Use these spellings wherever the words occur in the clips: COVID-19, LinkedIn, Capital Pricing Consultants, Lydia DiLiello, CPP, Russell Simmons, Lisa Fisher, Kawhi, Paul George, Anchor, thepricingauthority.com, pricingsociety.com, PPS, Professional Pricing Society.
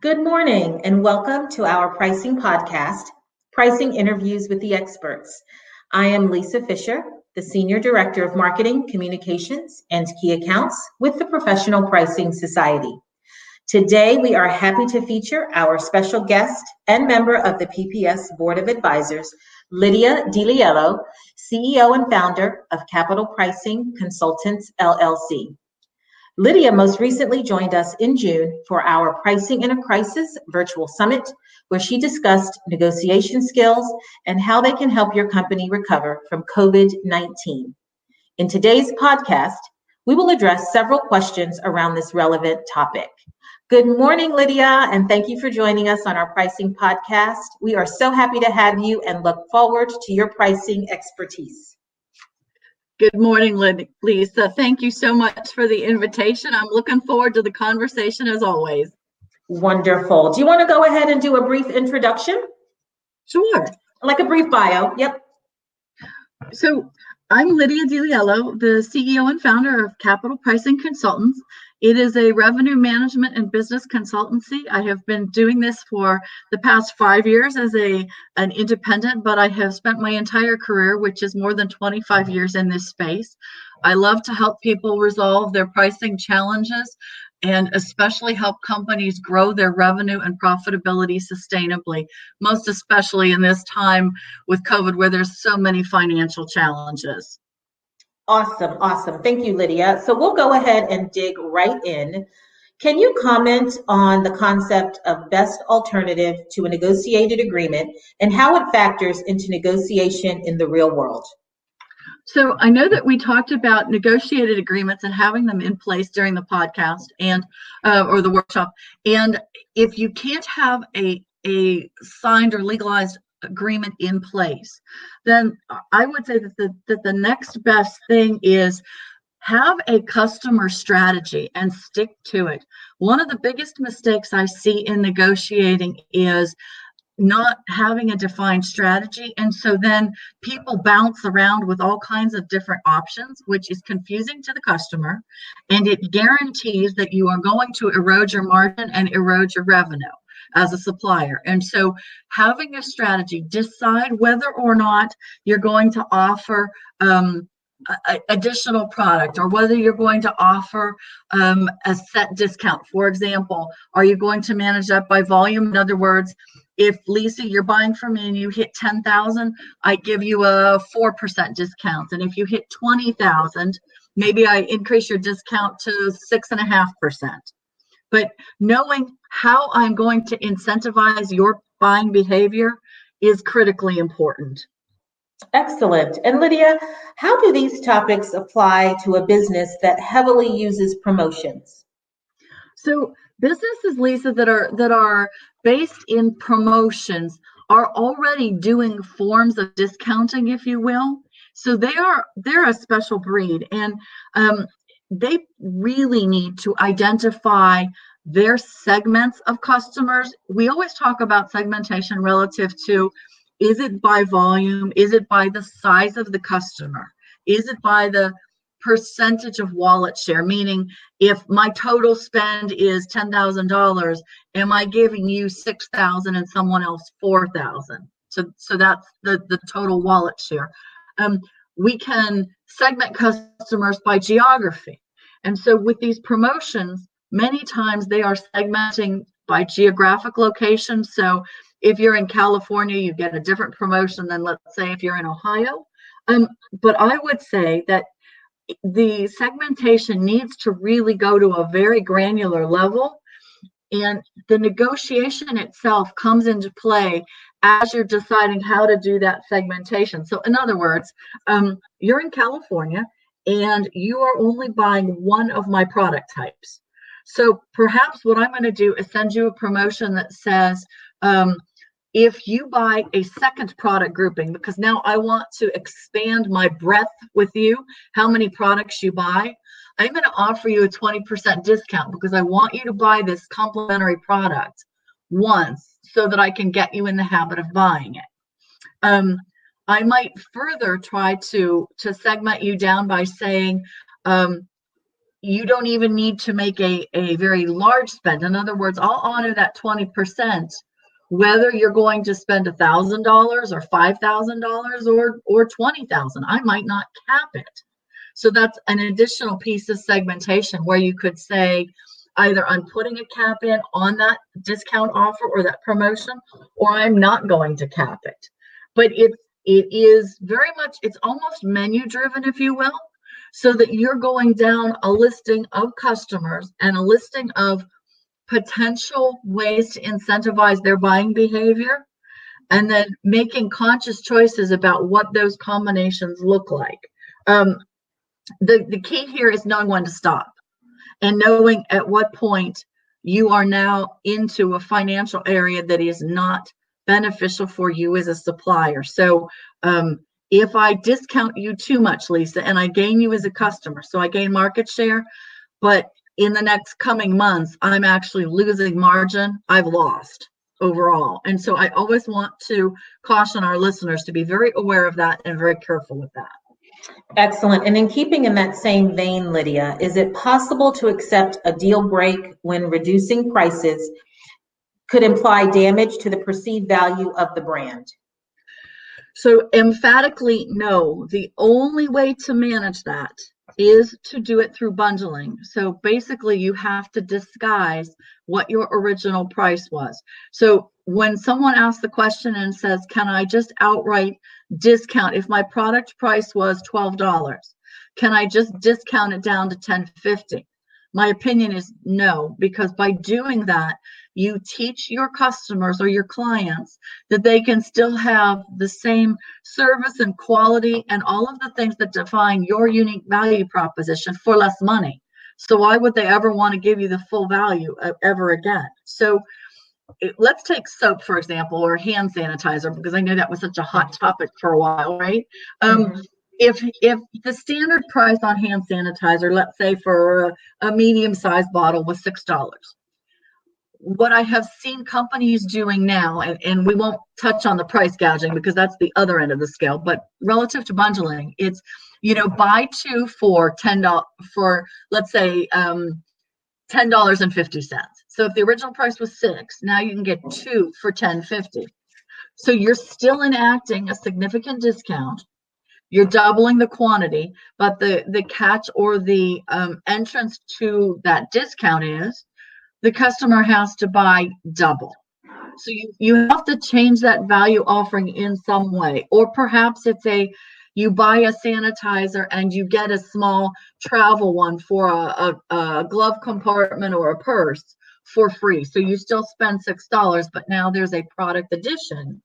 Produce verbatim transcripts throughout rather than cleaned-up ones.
Good morning and welcome to our pricing podcast, Pricing Interviews with the Experts. I am Lisa Fisher, the Senior Director of Marketing, Communications, and Key Accounts with the Professional Pricing Society. Today, we are happy to feature our special guest and member of the P P S Board of Advisors, Lydia DiLiello, C E O and founder of Capital Pricing Consultants, L L C. Lydia most recently joined us in June for our Pricing in a Crisis virtual summit, where she discussed negotiation skills and how they can help your company recover from COVID nineteen. In today's podcast, we will address several questions around this relevant topic. Good morning, Lydia, and thank you for joining us on our pricing podcast. We are so happy to have you and look forward to your pricing expertise. Good morning, Lisa. Thank you so much for the invitation. I'm looking forward to the conversation as always. Wonderful. Do you want to go ahead and do a brief introduction? Sure. Like a brief bio. Yep. So I'm Lydia DiLiello, the C E O and founder of Capital Pricing Consultants. It is a revenue management and business consultancy. I have been doing this for the past five years as a an independent, but I have spent my entire career, which is more than twenty-five years, in this space. I love to help people resolve their pricing challenges and especially help companies grow their revenue and profitability sustainably, most especially in this time with COVID where there's so many financial challenges. Awesome. Awesome. Thank you, Lydia. So we'll go ahead and dig right in. Can you comment on the concept of best alternative to a negotiated agreement and how it factors into negotiation in the real world? So I know that we talked about negotiated agreements and having them in place during the podcast and uh, or the workshop. And if you can't have a a signed or legalized agreement in place, then I would say that the, that the next best thing is have a customer strategy and stick to it. One of the biggest mistakes I see in negotiating is not having a defined strategy. And so then people bounce around with all kinds of different options, which is confusing to the customer. And it guarantees that you are going to erode your margin and erode your revenue as a supplier. And so having a strategy, decide whether or not you're going to offer um, a, additional product or whether you're going to offer um, a set discount. For example, are you going to manage that by volume? In other words, if Lisa, you're buying from me and you hit ten thousand, I give you a four percent discount. And if you hit twenty thousand, maybe I increase your discount to six and a half percent. But knowing how I'm going to incentivize your buying behavior is critically important. Excellent. And Lydia, how do these topics apply to a business that heavily uses promotions? So businesses, Lisa, that are that are based in promotions are already doing forms of discounting, if you will. So they are they're a special breed, and um, they really need to identify their segments of customers. We always talk about segmentation relative to, is it by volume? Is it by the size of the customer? Is it by the percentage of wallet share? Meaning, if my total spend is ten thousand dollars, am I giving you six thousand dollars and someone else four thousand dollars? So, so that's the, the total wallet share. Um, we can segment customers by geography. And so with these promotions, many times they are segmenting by geographic location. So if you're in California, you get a different promotion than, let's say, if you're in Ohio. Um, but I would say that the segmentation needs to really go to a very granular level. And the negotiation itself comes into play as you're deciding how to do that segmentation. So in other words, um, you're in California and you are only buying one of my product types. So perhaps what I'm going to do is send you a promotion that says, um, if you buy a second product grouping, because now I want to expand my breadth with you, how many products you buy, I'm going to offer you a twenty percent discount because I want you to buy this complementary product once so that I can get you in the habit of buying it. Um, I might further try to, to segment you down by saying, um, you don't even need to make a, a very large spend. In other words, I'll honor that twenty percent, whether you're going to spend one thousand dollars or five thousand dollars or or twenty thousand dollars. I might not cap it. So that's an additional piece of segmentation where you could say, either I'm putting a cap in on that discount offer or that promotion, or I'm not going to cap it. But it, it is very much, it's almost menu driven, if you will, so that you're going down a listing of customers and a listing of potential ways to incentivize their buying behavior, and then making conscious choices about what those combinations look like. Um, the, the key here is knowing when to stop. And knowing at what point you are now into a financial area that is not beneficial for you as a supplier. So um, if I discount you too much, Lisa, and I gain you as a customer, so I gain market share, but in the next coming months, I'm actually losing margin. I've lost overall. And so I always want to caution our listeners to be very aware of that and very careful with that. Excellent. And then keeping in that same vein, Lydia, is it possible to accept a deal break when reducing prices could imply damage to the perceived value of the brand? So emphatically, no. The only way to manage that is to do it through bundling. So basically, you have to disguise what your original price was. So when someone asks the question and says, can I just outright discount? If my product price was twelve dollars, can I just discount it down to ten fifty? My opinion is no, because by doing that, you teach your customers or your clients that they can still have the same service and quality and all of the things that define your unique value proposition for less money. So why would they ever want to give you the full value ever again? So let's take soap, for example, or hand sanitizer, because I know that was such a hot topic for a while, right? Um, mm-hmm. If if the standard price on hand sanitizer, let's say for a, a medium-sized bottle, was six dollars, what I have seen companies doing now, and, and we won't touch on the price gouging because that's the other end of the scale, but relative to bundling, it's, you know, buy two for ten dollars, for, let's say, um, ten dollars and fifty cents. So if the original price was six, now you can get two for ten fifty. So you're still enacting a significant discount. You're doubling the quantity, but the, the catch or the um, entrance to that discount is the customer has to buy double. So you, you have to change that value offering in some way, or perhaps it's a, you buy a sanitizer and you get a small travel one for a, a, a glove compartment or a purse for free. So you still spend six dollars, but now there's a product addition,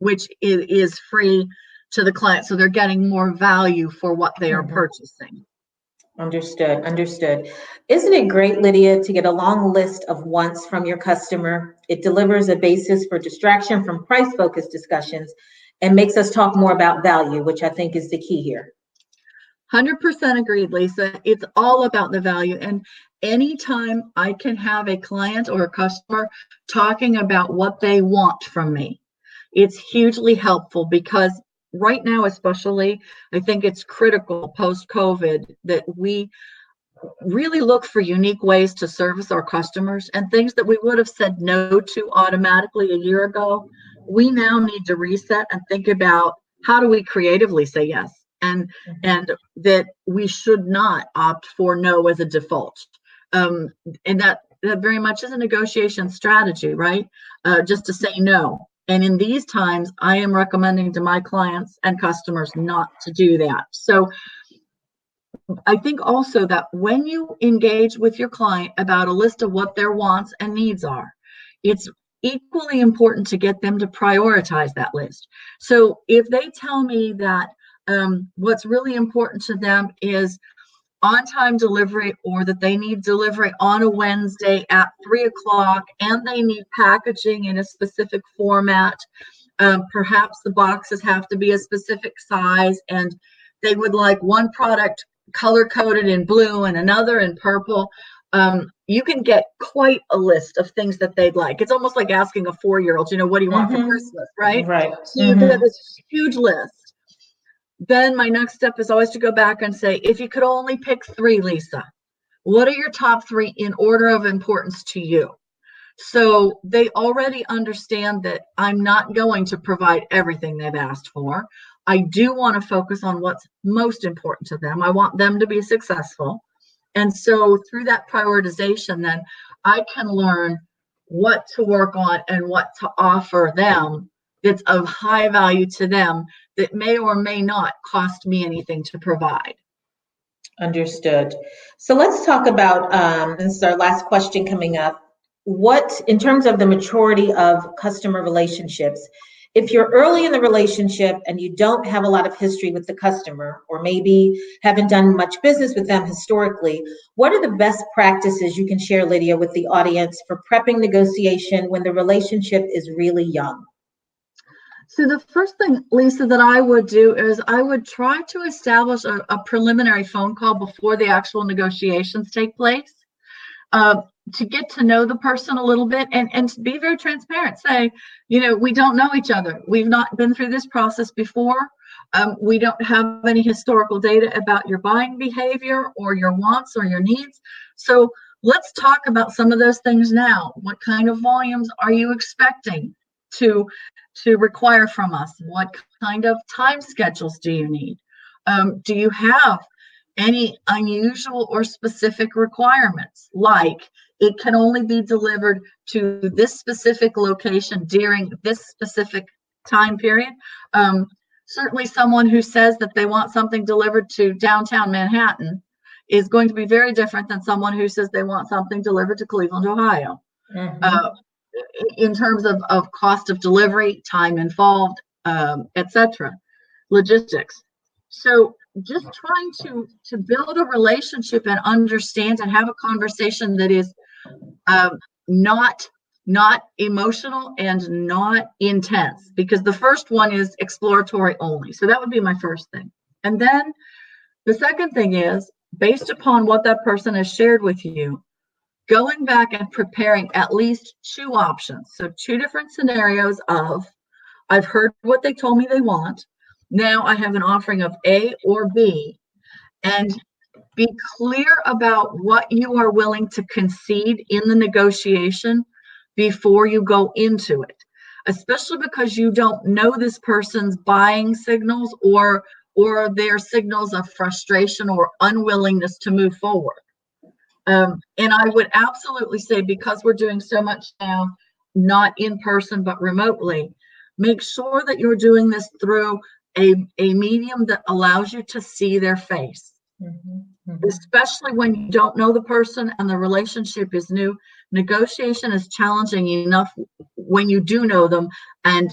which is, is free to the client. So they're getting more value for what they are purchasing. Understood. Understood. Isn't it great, Lydia, to get a long list of wants from your customer? It delivers a basis for distraction from price-focused discussions and makes us talk more about value, which I think is the key here. one hundred percent agreed, Lisa. It's all about the value. And anytime I can have a client or a customer talking about what they want from me, it's hugely helpful, because right now, especially, I think it's critical post-COVID that we really look for unique ways to service our customers, and things that we would have said no to automatically a year ago. We now need to reset and think about, how do we creatively say yes? And and that we should not opt for no as a default. Um, and that, that very much is a negotiation strategy, right? Uh, just to say no. And in these times, I am recommending to my clients and customers not to do that. So I think also that when you engage with your client about a list of what their wants and needs are, it's equally important to get them to prioritize that list. So if they tell me that um, what's really important to them is on-time delivery, or that they need delivery on a Wednesday at three o'clock, and they need packaging in a specific format. Um, perhaps the boxes have to be a specific size, and they would like one product color-coded in blue and another in purple. Um, you can get quite a list of things that they'd like. It's almost like asking a four-year-old, you know, what do you want mm-hmm. for Christmas, right? Right. So mm-hmm. you have this huge list. Then my next step is always to go back and say, if you could only pick three, Lisa, What are your top three in order of importance to you? So they already understand that I'm not going to provide everything they've asked for. I do want to focus on what's most important to them. I want them to be successful. And so through that prioritization, then I can learn what to work on and what to offer them that's of high value to them that may or may not cost me anything to provide. Understood. So let's talk about, um, this is our last question coming up. What, in terms of the maturity of customer relationships, if you're early in the relationship and you don't have a lot of history with the customer, or maybe haven't done much business with them historically, what are the best practices you can share, Lydia, with the audience for prepping negotiation when the relationship is really young? So the first thing, Lisa, that I would do is I would try to establish a, a preliminary phone call before the actual negotiations take place. Uh, to get to know the person a little bit and, and be very transparent. Say, you know, we don't know each other. We've not been through this process before. Um, we don't have any historical data about your buying behavior or your wants or your needs. So let's talk about some of those things now. What kind of volumes are you expecting to, to require from us? What kind of time schedules do you need? Um, do you have any unusual or specific requirements, like it can only be delivered to this specific location during this specific time period? Um, certainly someone who says that they want something delivered to downtown Manhattan is going to be very different than someone who says they want something delivered to Cleveland, Ohio. Mm-hmm. Uh, in terms of, of cost of delivery, time involved, um, et cetera, logistics. So just trying to, to build a relationship and understand and have a conversation that is um, not not emotional and not intense, because the first one is exploratory only. So that would be my first thing. And then the second thing is, based upon what that person has shared with you, going back and preparing at least two options. So two different scenarios of, I've heard what they told me they want. Now I have an offering of A or B, and be clear about what you are willing to concede in the negotiation before you go into it, especially because you don't know this person's buying signals or, or their signals of frustration or unwillingness to move forward. Um, and I would absolutely say, because we're doing so much now, not in person, but remotely, make sure that you're doing this through A, a medium that allows you to see their face, mm-hmm. Mm-hmm. especially when you don't know the person and the relationship is new. Negotiation is challenging enough when you do know them and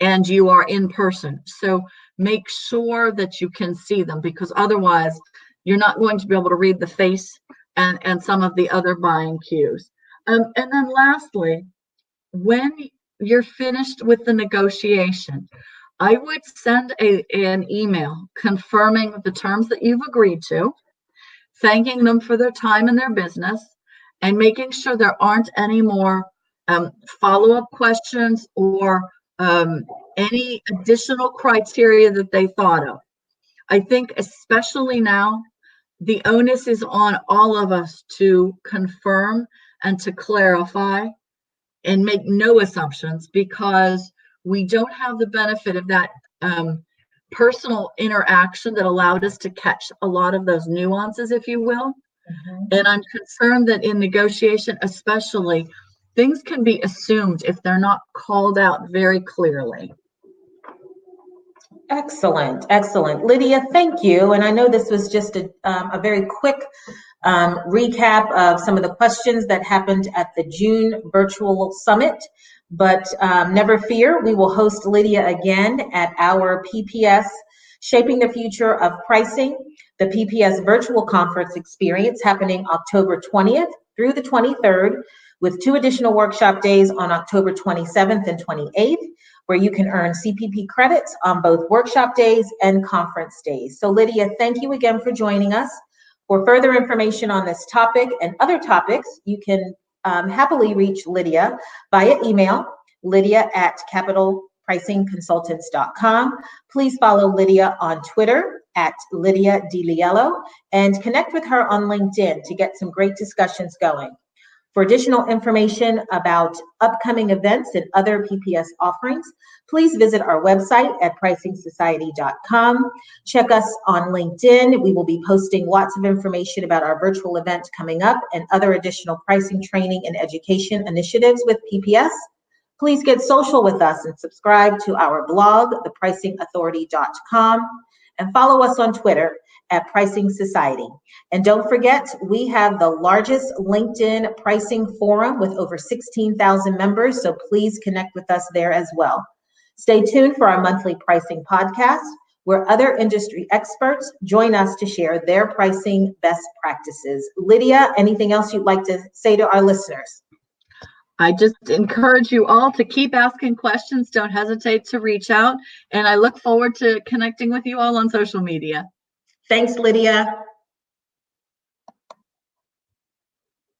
and you are in person. So make sure that you can see them, because otherwise you're not going to be able to read the face and, and some of the other buying cues. Um, and then lastly, when you're finished with the negotiation, I would send a, an email confirming the terms that you've agreed to, thanking them for their time and their business, and making sure there aren't any more um, follow-up questions or um, any additional criteria that they thought of. I think especially now, the onus is on all of us to confirm and to clarify and make no assumptions, because we don't have the benefit of that um, personal interaction that allowed us to catch a lot of those nuances, if you will. Mm-hmm. And I'm concerned that in negotiation, especially, things can be assumed if they're not called out very clearly. Excellent, excellent. Lydia, thank you. And I know this was just a, um, a very quick um, recap of some of the questions that happened at the June virtual summit. But um, never fear, we will host Lydia again at our P P S Shaping the Future of Pricing, the P P S Virtual Conference Experience, happening October twentieth through the twenty-third, with two additional workshop days on October twenty-seventh and twenty-eighth, where you can earn C P P credits on both workshop days and conference days. So Lydia, thank you again for joining us. For further information on this topic and other topics, you can Um, happily reach Lydia via email, Lydia at Capital Pricing Consultants dot com. Please follow Lydia on Twitter at Lydia DiLiello and connect with her on LinkedIn to get some great discussions going. For additional information about upcoming events and other P P S offerings, please visit our website at pricing society dot com. Check us on LinkedIn. We will be posting lots of information about our virtual event coming up and other additional pricing training and education initiatives with P P S. Please get social with us and subscribe to our blog, the pricing authority dot com, and follow us on Twitter at Pricing Society. And don't forget, we have the largest LinkedIn pricing forum with over sixteen thousand members, so please connect with us there as well. Stay tuned for our monthly pricing podcast, where other industry experts join us to share their pricing best practices. Lydia, anything else you'd like to say to our listeners? I just encourage you all to keep asking questions. Don't hesitate to reach out. And I look forward to connecting with you all on social media. Thanks, Lydia.